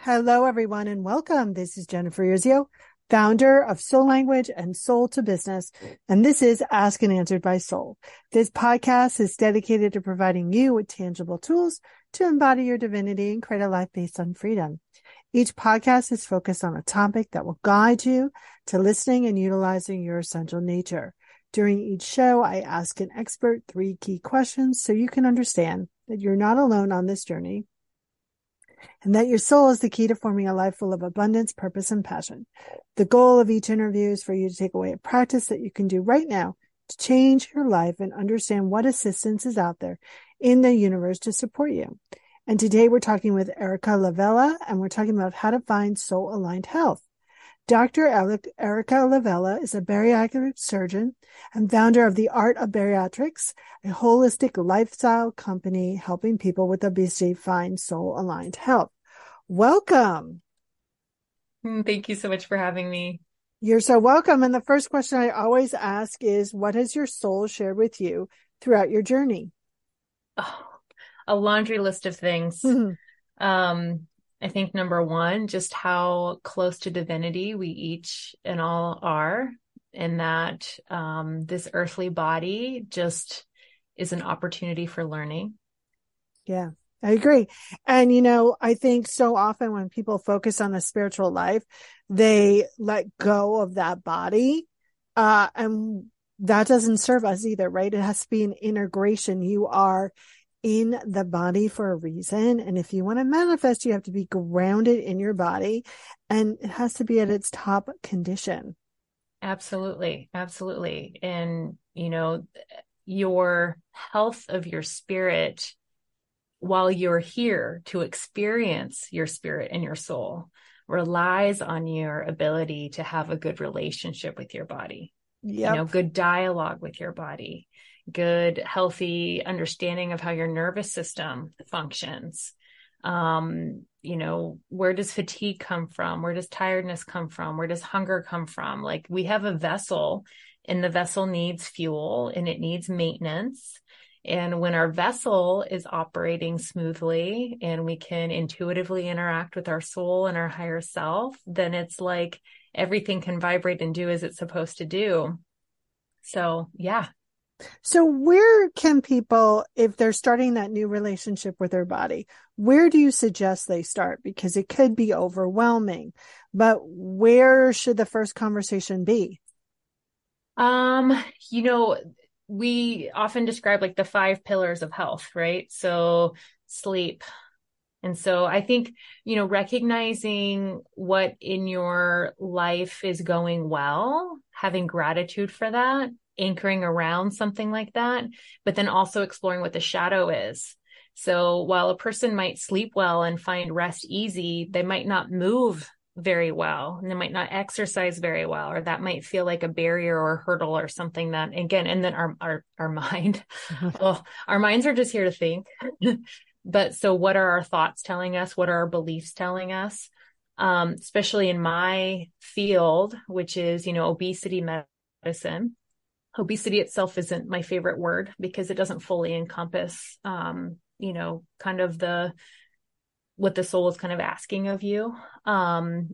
Hello, everyone, and welcome. This is Jennifer Urezzio, founder of Soul Language and Soul to Business, and this is Asked and Answered by Soul. This podcast is dedicated to providing you with tangible tools to embody your divinity and create a life based on freedom. Each podcast is focused on a topic that will guide you to listening and utilizing your essential nature. During each show, I ask an expert 3 key questions so you can understand that you're not alone on this journey, and that your soul is the key to forming a life full of abundance, purpose, and passion. The goal of each interview is for you to take away a practice that you can do right now to change your life and understand what assistance is out there in the universe to support you. And today we're talking with Erika La Vella, and we're talking about how to find soul-aligned health. Dr. Erika La Vella is a bariatric surgeon and founder of the Art of Bariatrics, a holistic lifestyle company helping people with obesity find soul-aligned health. Welcome. Thank you so much for having me. You're so welcome. And the first question I always ask is, what has your soul shared with you throughout your journey? Oh, a laundry list of things. Mm-hmm. I think number one, just how close to divinity we each and all are, and that this earthly body just is an opportunity for learning. Yeah, I agree. And, you know, I think so often when people focus on the spiritual life, they let go of that body. And that doesn't serve us either, right? It has to be an integration. You are in the body for a reason. And if you want to manifest, you have to be grounded in your body, and it has to be at its top condition. Absolutely. Absolutely. And, you know, your health of your spirit while you're here to experience your spirit and your soul relies on your ability to have a good relationship with your body. Yep. You know, good dialogue with your body, good, healthy understanding of how your nervous system functions. You know, where does fatigue come from? Where does tiredness come from? Where does hunger come from? Like, we have a vessel, and the vessel needs fuel and it needs maintenance. And when our vessel is operating smoothly and we can intuitively interact with our soul and our higher self, then it's like everything can vibrate and do as it's supposed to do. So, yeah. So where can people, if they're starting that new relationship with their body, where do you suggest they start? Because it could be overwhelming, but where should the first conversation be? You know, we often describe like the 5 pillars of health, right? So sleep. And so I think, you know, recognizing what in your life is going well, having gratitude for that, anchoring around something like that, but then also exploring what the shadow is. So while a person might sleep well and find rest easy, they might not move very well, and they might not exercise very well, or that might feel like a barrier or a hurdle or something that, again, and then our mind, oh, our minds are just here to think. But so what are our thoughts telling us? What are our beliefs telling us? Especially in my field, which is, you know, obesity medicine. Obesity itself isn't my favorite word because it doesn't fully encompass, you know, kind of what the soul is kind of asking of you.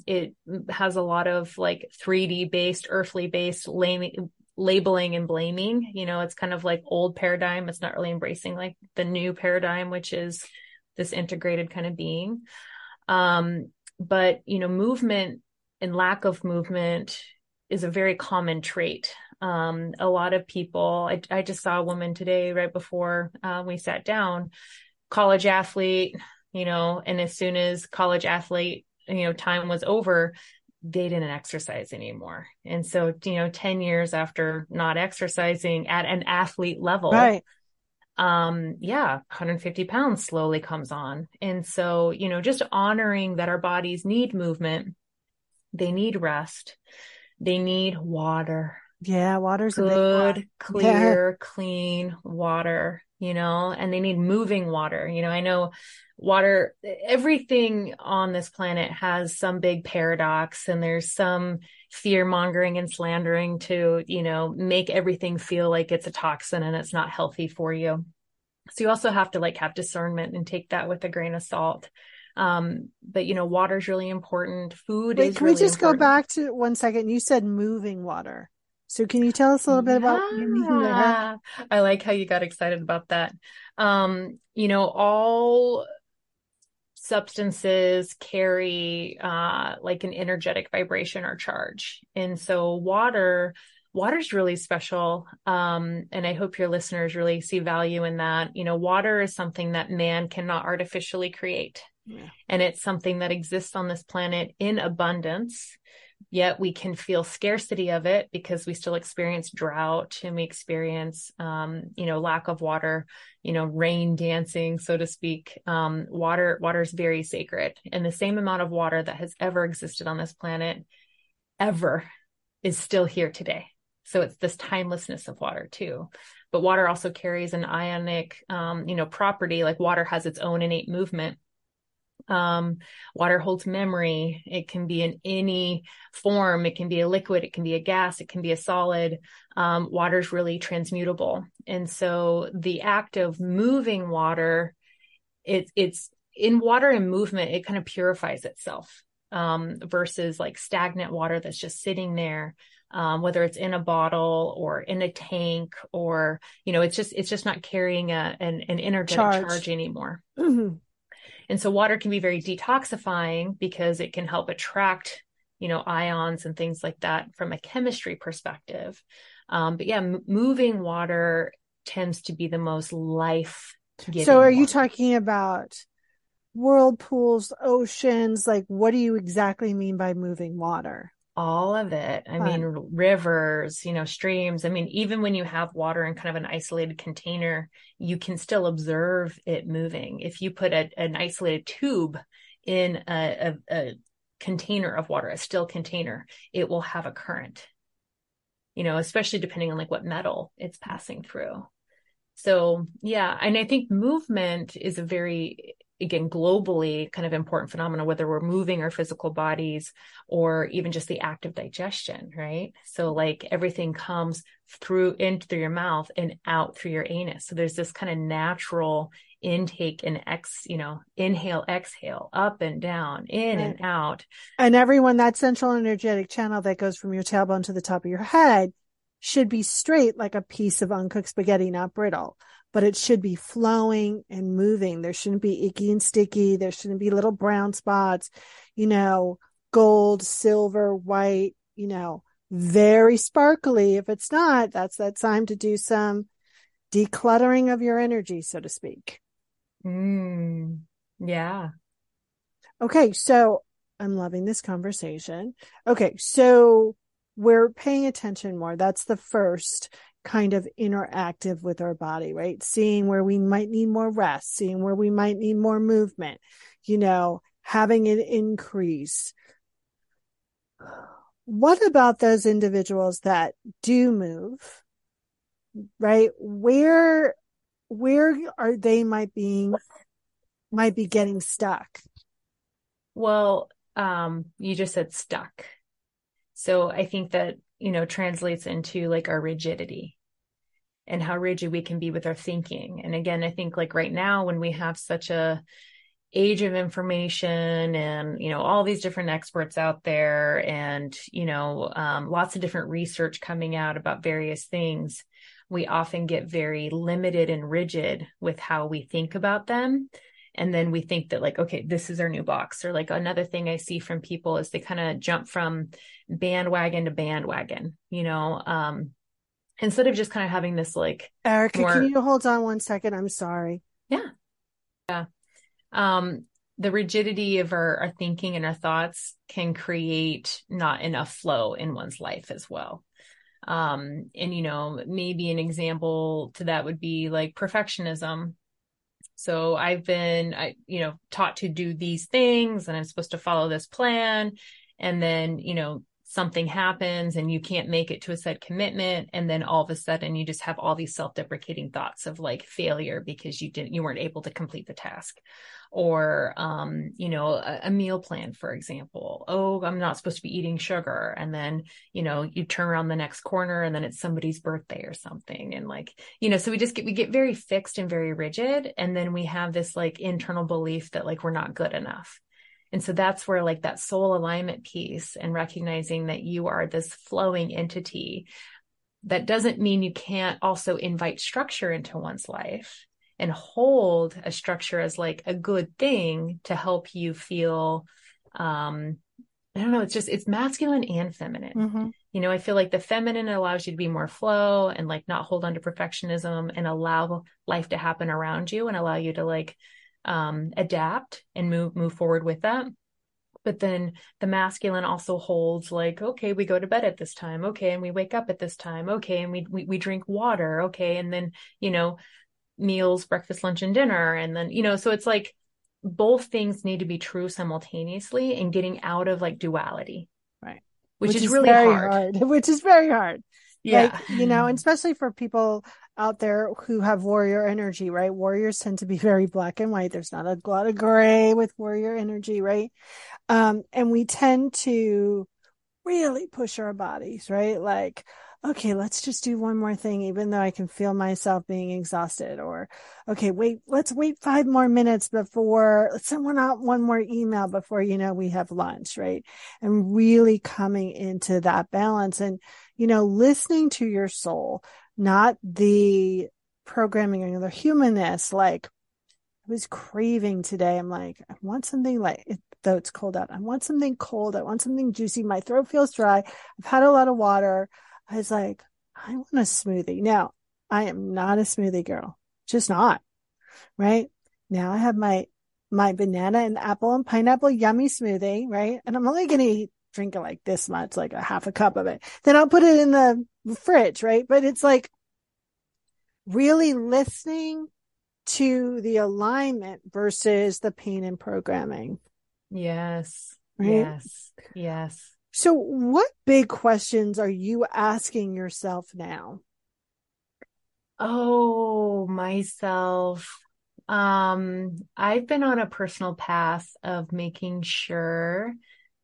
It has a lot of like 3D based, earthly based labeling and blaming. You know, it's kind of like old paradigm. It's not really embracing like the new paradigm, which is this integrated kind of being. But, you know, movement and lack of movement is a very common trait. A lot of people, I just saw a woman today right before we sat down, college athlete, you know, and as soon as college athlete, you know, time was over, they didn't exercise anymore. And so, you know, 10 years after not exercising at an athlete level, right. 150 pounds slowly comes on. And so, you know, just honoring that our bodies need movement, they need rest, they need water. Yeah, water's good, a big clear, clean water, you know, and they need moving water. You know, I know water, everything on this planet has some big paradox, and there's some fear mongering and slandering to, you know, make everything feel like it's a toxin and it's not healthy for you. So you also have to like have discernment and take that with a grain of salt. But you know, water is really important. Food is really important. Wait, can we just go back to 1 second? You said moving water. So can you tell us a little bit about? Yeah. I like how you got excited about that. You know, all substances carry like an energetic vibration or charge. And so water's really special. And I hope your listeners really see value in that. You know, water is something that man cannot artificially create. Yeah. And it's something that exists on this planet in abundance. Yet we can feel scarcity of it because we still experience drought and we experience, you know, lack of water, you know, rain dancing, so to speak. Water is very sacred, and the same amount of water that has ever existed on this planet ever is still here today. So it's this timelessness of water too. But water also carries an ionic, you know, property. Like water has its own innate movement. Water holds memory. It can be in any form. It can be a liquid. It can be a gas. It can be a solid. Water is really transmutable. And so the act of moving water, it's in water and movement, it kind of purifies itself, versus like stagnant water that's just sitting there. Whether it's in a bottle or in a tank, or, you know, it's just not carrying an energetic charge anymore. Mm-hmm. And so water can be very detoxifying because it can help attract, you know, ions and things like that from a chemistry perspective. But yeah, moving water tends to be the most life-giving. So are you talking about whirlpools, oceans? Like, what do you exactly mean by moving water? All of it. I mean, rivers, you know, streams. I mean, even when you have water in kind of an isolated container, you can still observe it moving. If you put an isolated tube in a container of water, a still container, it will have a current, you know, especially depending on like what metal it's passing through. So, yeah. And I think movement is a very, again, globally kind of important phenomena, whether we're moving our physical bodies or even just the act of digestion, right? So like everything comes through in through your mouth and out through your anus. So there's this kind of natural intake and inhale, exhale, up and down, in right. and out. And everyone, that central energetic channel that goes from your tailbone to the top of your head should be straight like a piece of uncooked spaghetti, not brittle. But it should be flowing and moving. There shouldn't be icky and sticky. There shouldn't be little brown spots, you know, gold, silver, white, you know, very sparkly. If it's not, that's that time to do some decluttering of your energy, so to speak. Yeah. Okay. So I'm loving this conversation. Okay. So we're paying attention more. That's the first kind of interactive with our body, right? Seeing where we might need more rest, seeing where we might need more movement, you know, having it increase. What about those individuals that do move, right? Where are they might be getting stuck? Well, you just said stuck. So I think that, you know, translates into like our rigidity and how rigid we can be with our thinking. And again, I think like right now when we have such a age of information and, you know, all these different experts out there and, you know, lots of different research coming out about various things, we often get very limited and rigid with how we think about them. And then we think that like, okay, this is our new box. Or like another thing I see from people is they kind of jump from bandwagon to bandwagon, you know, instead of just kind of having this like, Erika, can you hold on 1 second? I'm sorry. Yeah. The rigidity of our thinking and our thoughts can create not enough flow in one's life as well. And, you know, maybe an example to that would be like perfectionism. So I've been, taught to do these things and I'm supposed to follow this plan. And then, you know, something happens and you can't make it to a set commitment. And then all of a sudden you just have all these self-deprecating thoughts of like failure because you weren't able to complete the task, or, a meal plan, for example. Oh, I'm not supposed to be eating sugar. And then, you know, you turn around the next corner and then it's somebody's birthday or something. And like, you know, so we get very fixed and very rigid. And then we have this like internal belief that like, we're not good enough. And so that's where like that soul alignment piece and recognizing that you are this flowing entity. That doesn't mean you can't also invite structure into one's life and hold a structure as like a good thing to help you feel, it's masculine and feminine. Mm-hmm. You know, I feel like the feminine allows you to be more flow and like not hold on to perfectionism and allow life to happen around you and allow you to like, adapt and move forward with that. But then the masculine also holds like, okay, we go to bed at this time. Okay. And we wake up at this time. Okay. And we drink water. Okay. And then, you know, meals, breakfast, lunch, and dinner. And then, you know, so it's like both things need to be true simultaneously and getting out of like duality. Right. Which is really hard. Which is very hard. Yeah. Like, you know, and especially for people out there who have warrior energy, right? Warriors tend to be very black and white. There's not a lot of gray with warrior energy, right? And we tend to really push our bodies, right? Like, okay, let's just do one more thing, even though I can feel myself being exhausted. Or, okay, let's wait 5 more minutes before someone out one more email before, you know, we have lunch, right? And really coming into that balance and, you know, listening to your soul, not the programming or the humanness. Like I was craving today. I'm like, I want something like it, though it's cold out. I want something cold. I want something juicy. My throat feels dry. I've had a lot of water. I was like, I want a smoothie. Now, I am not a smoothie girl, just not. Right now, I have my banana and apple and pineapple yummy smoothie, right? And I'm only gonna drink it like this much, like a half a cup of it. Then I'll put it in the fridge, right? But it's like really listening to the alignment versus the pain and programming. Yes, right? yes. So what big questions are you asking yourself now? Oh, myself. I've been on a personal path of making sure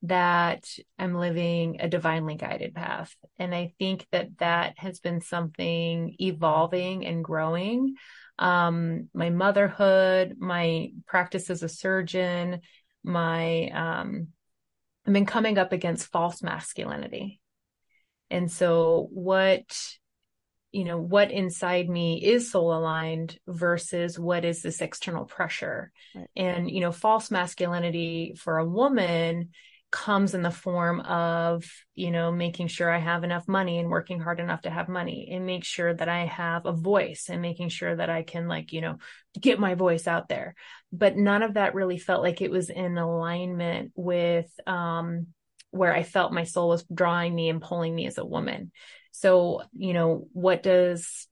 that I'm living a divinely guided path. And I think that has been something evolving and growing. My motherhood, my practice as a surgeon, I've been coming up against false masculinity. And so what inside me is soul aligned versus what is this external pressure? Right. And, you know, false masculinity for a woman comes in the form of, you know, making sure I have enough money and working hard enough to have money, and make sure that I have a voice and making sure that I can like, you know, get my voice out there. But none of that really felt like it was in alignment with, where I felt my soul was drawing me and pulling me as a woman. So, you know, what does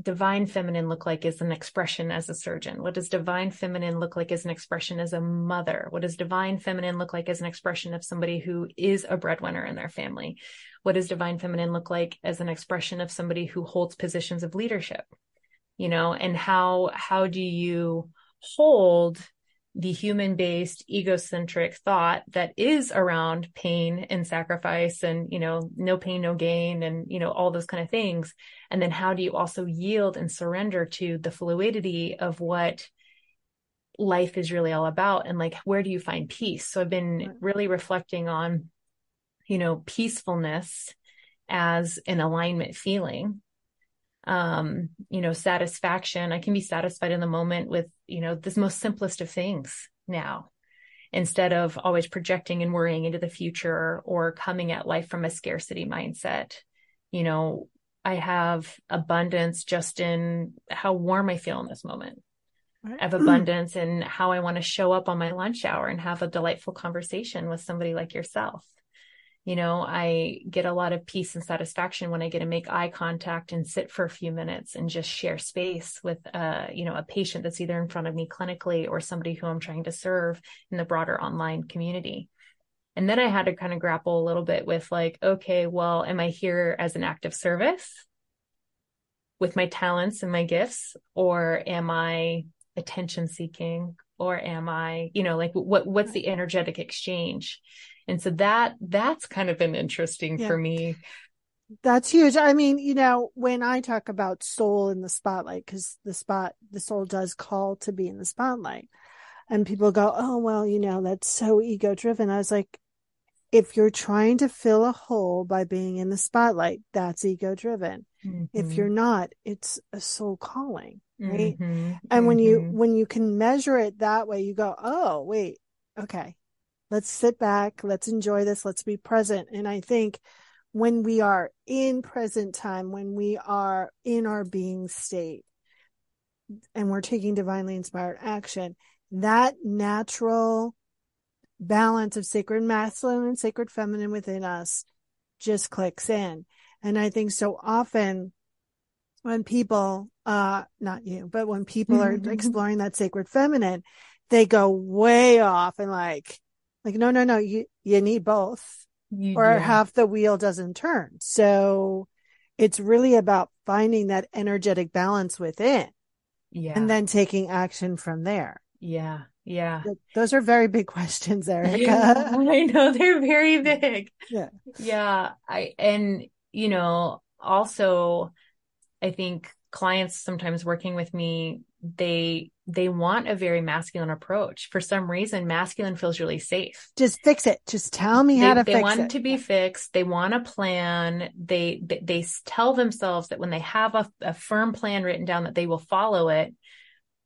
divine feminine look like as an expression as a surgeon? What does divine feminine look like as an expression as a mother? What does divine feminine look like as an expression of somebody who is a breadwinner in their family? What does divine feminine look like as an expression of somebody who holds positions of leadership? You know, and how do you hold the human-based egocentric thought that is around pain and sacrifice and, you know, no pain, no gain, and, you know, all those kind of things. And then how do you also yield and surrender to the fluidity of what life is really all about? And like, where do you find peace? So I've been really reflecting on, you know, peacefulness as an alignment feeling. You know, satisfaction. I can be satisfied in the moment with, you know, the most simplest of things now, instead of always projecting and worrying into the future or coming at life from a scarcity mindset. You know, I have abundance just in how warm I feel in this moment. Right. I have abundance in how I want to show up on my lunch hour and have a delightful conversation with somebody like yourself. You know, I get a lot of peace and satisfaction when I get to make eye contact and sit for a few minutes and just share space with, you know, a patient that's either in front of me clinically or somebody who I'm trying to serve in the broader online community. And then I had to kind of grapple a little bit with like, okay, well, am I here as an act of service with my talents and my gifts, or am I attention seeking, or am I, you know, like what's the energetic exchange? And so that's kind of been interesting for me. That's huge. I mean, you know, when I talk about soul in the spotlight, because the soul does call to be in the spotlight, and people go, oh, well, you know, that's so ego driven. I was like, if you're trying to fill a hole by being in the spotlight, that's ego driven. Mm-hmm. If you're not, it's a soul calling, right? Mm-hmm. And when you can measure it that way, you go, oh, wait, okay, let's sit back, let's enjoy this, let's be present. And I think when we are in present time, when we are in our being state and we're taking divinely inspired action, that natural balance of sacred masculine and sacred feminine within us just clicks in. And I think so often when people, not you, but when people are exploring that sacred feminine, they go way off and like, no, you need both, half the wheel doesn't turn. So it's really about finding that energetic balance within and then taking action from there. Yeah. Yeah. Those are very big questions, Erika. Yeah, I know, they're very big. Yeah. Yeah. You know, also, I think clients sometimes working with me, they want a very masculine approach. For some reason, masculine feels really safe. Just fix it. Just tell me how to fix it. They want it to be fixed. They want a plan. They tell themselves that when they have a firm plan written down that they will follow it.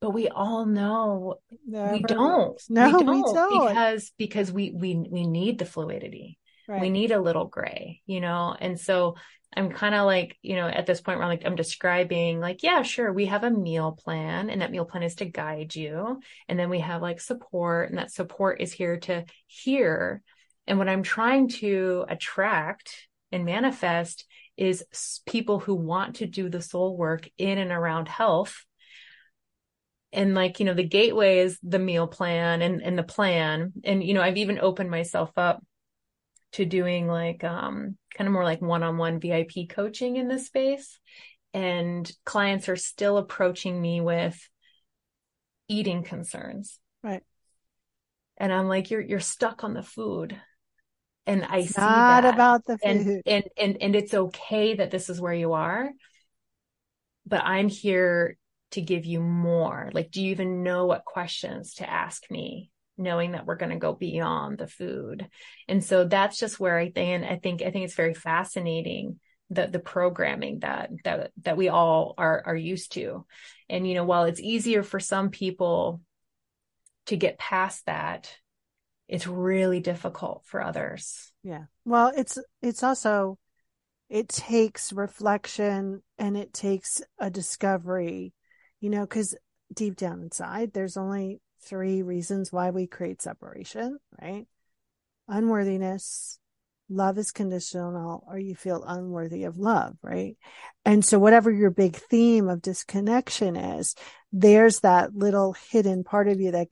But we all know we don't. No, we don't. Because we need the fluidity. Right. We need a little gray, you know? And so I'm kind of like, you know, at this point where I'm describing like, yeah, sure. We have a meal plan, and that meal plan is to guide you. And then we have like support, and that support is here to hear. And what I'm trying to attract and manifest is people who want to do the soul work in and around health. And like, you know, the gateway is the meal plan and the plan. And, you know, I've even opened myself up to doing like kind of more like one-on-one VIP coaching in this space. And clients are still approaching me with eating concerns. Right. And I'm like, you're stuck on the food. And I see that. Not about the food. And it's okay that this is where you are, but I'm here to give you more. Like, do you even know what questions to ask me? Knowing that we're going to go beyond the food. And so that's just where I think it's very fascinating the programming that we all are used to. And, you know, while it's easier for some people to get past that, it's really difficult for others. Yeah. Well, it's also, it takes reflection and it takes a discovery, you know, because deep down inside, there's only 3 reasons why we create separation, right? Unworthiness, love is conditional, or you feel unworthy of love, right? And so whatever your big theme of disconnection is, there's that little hidden part of you that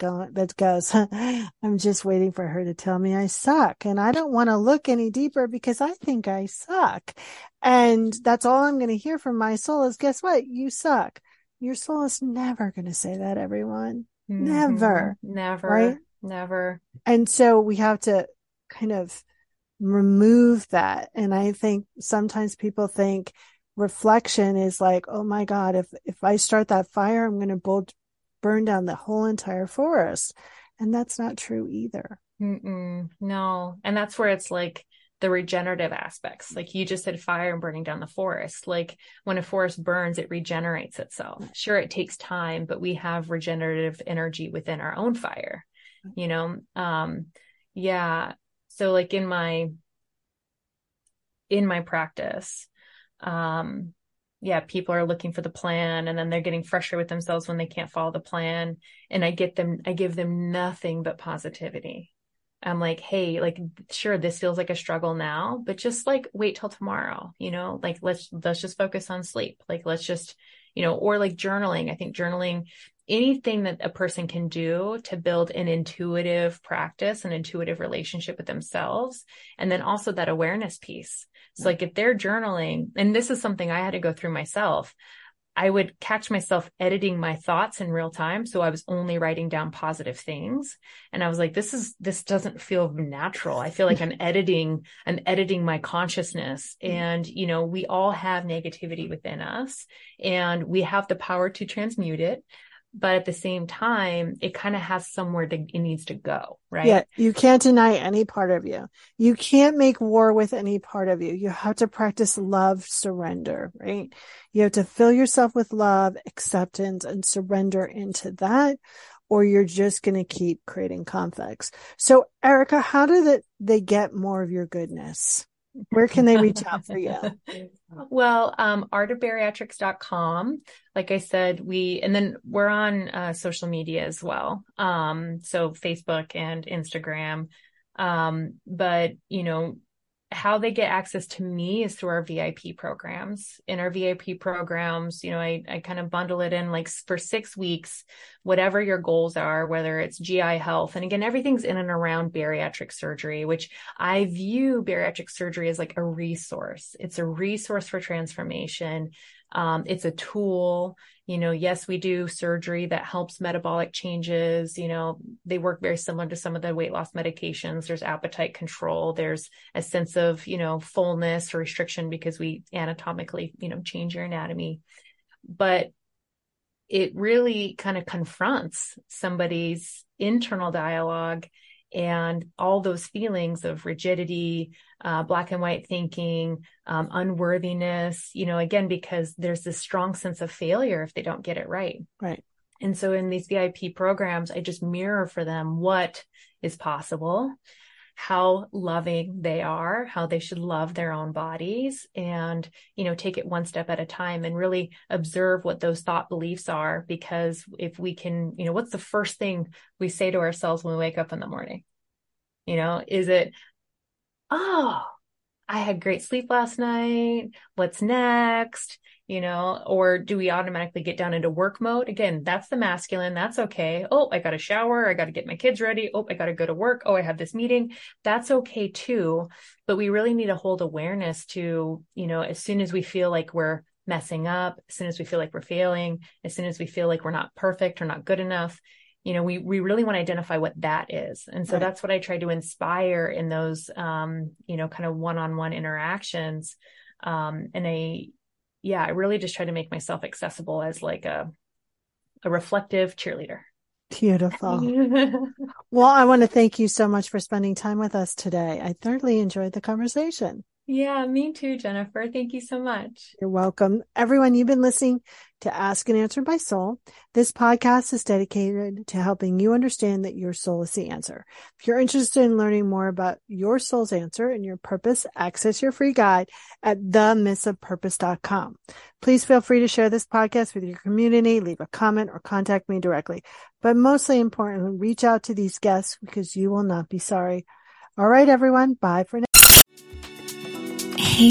goes, I'm just waiting for her to tell me I suck. And I don't want to look any deeper because I think I suck. And that's all I'm going to hear from my soul is, guess what? You suck. Your soul is never going to say that, everyone. Never, right? Never. And so we have to kind of remove that. And I think sometimes people think reflection is like, oh my God, if I start that fire, I'm going to burn down the whole entire forest. And that's not true either. No. And that's where it's like the regenerative aspects. Like you just said, fire and burning down the forest. Like when a forest burns, it regenerates itself. Sure, it takes time, but we have regenerative energy within our own fire, you know? Yeah. So like in my practice, people are looking for the plan, and then they're getting frustrated with themselves when they can't follow the plan. And I give them nothing but positivity. I'm like, hey, like, sure, this feels like a struggle now, but just like, wait till tomorrow, you know, like, let's just focus on sleep. Like, let's just, you know, or like journaling. I think journaling, anything that a person can do to build an intuitive practice, an intuitive relationship with themselves. And then also that awareness piece. So like if they're journaling, and this is something I had to go through myself, I would catch myself editing my thoughts in real time. So I was only writing down positive things. And I was like, this doesn't feel natural. I feel like I'm editing my consciousness. And, you know, we all have negativity within us and we have the power to transmute it. But at the same time, it kind of has somewhere it needs to go, right? Yeah, you can't deny any part of you. You can't make war with any part of you. You have to practice love, surrender, right? You have to fill yourself with love, acceptance, and surrender into that, or you're just going to keep creating conflicts. So, Erika, how do they get more of your goodness? Where can they reach out for you? Well, artobariatrics.com. Like I said, and then we're on social media as well. So Facebook and Instagram. But you know, how they get access to me is through our VIP programs. In our VIP programs, you know, I kind of bundle it in like for 6 weeks, whatever your goals are, whether it's GI health. And again, everything's in and around bariatric surgery, which I view bariatric surgery as like a resource. It's a resource for transformation. It's a tool, you know, yes, we do surgery that helps metabolic changes. You know, they work very similar to some of the weight loss medications. There's appetite control. There's a sense of, you know, fullness or restriction because we anatomically, you know, change your anatomy, but it really kind of confronts somebody's internal dialogue and all those feelings of rigidity, black and white thinking, unworthiness, you know, again, because there's this strong sense of failure if they don't get it right. Right. And so in these VIP programs, I just mirror for them what is possible, how loving they are, how they should love their own bodies and, you know, take it one step at a time and really observe what those thought beliefs are. Because if we can, you know, what's the first thing we say to ourselves when we wake up in the morning? You know, is it, oh, I had great sleep last night. What's next? You know, or do we automatically get down into work mode? Again, that's the masculine. That's okay. Oh, I got a shower. I got to get my kids ready. Oh, I got to go to work. Oh, I have this meeting. That's okay too. But we really need to hold awareness to, you know, as soon as we feel like we're messing up, as soon as we feel like we're failing, as soon as we feel like we're not perfect or not good enough, you know, we really want to identify what that is. And so Right. That's what I try to inspire in those, you know, kind of one-on-one interactions. I really just try to make myself accessible as like a reflective cheerleader. Beautiful. Well, I want to thank you so much for spending time with us today. I thoroughly enjoyed the conversation. Yeah, me too, Jennifer. Thank you so much. You're welcome. Everyone, you've been listening to Asked and Answered by Soul. This podcast is dedicated to helping you understand that your soul is the answer. If you're interested in learning more about your soul's answer and your purpose, access your free guide at themythsofpurpose.com. Please feel free to share this podcast with your community, leave a comment, or contact me directly. But mostly importantly, reach out to these guests because you will not be sorry. All right, everyone. Bye for now. Hey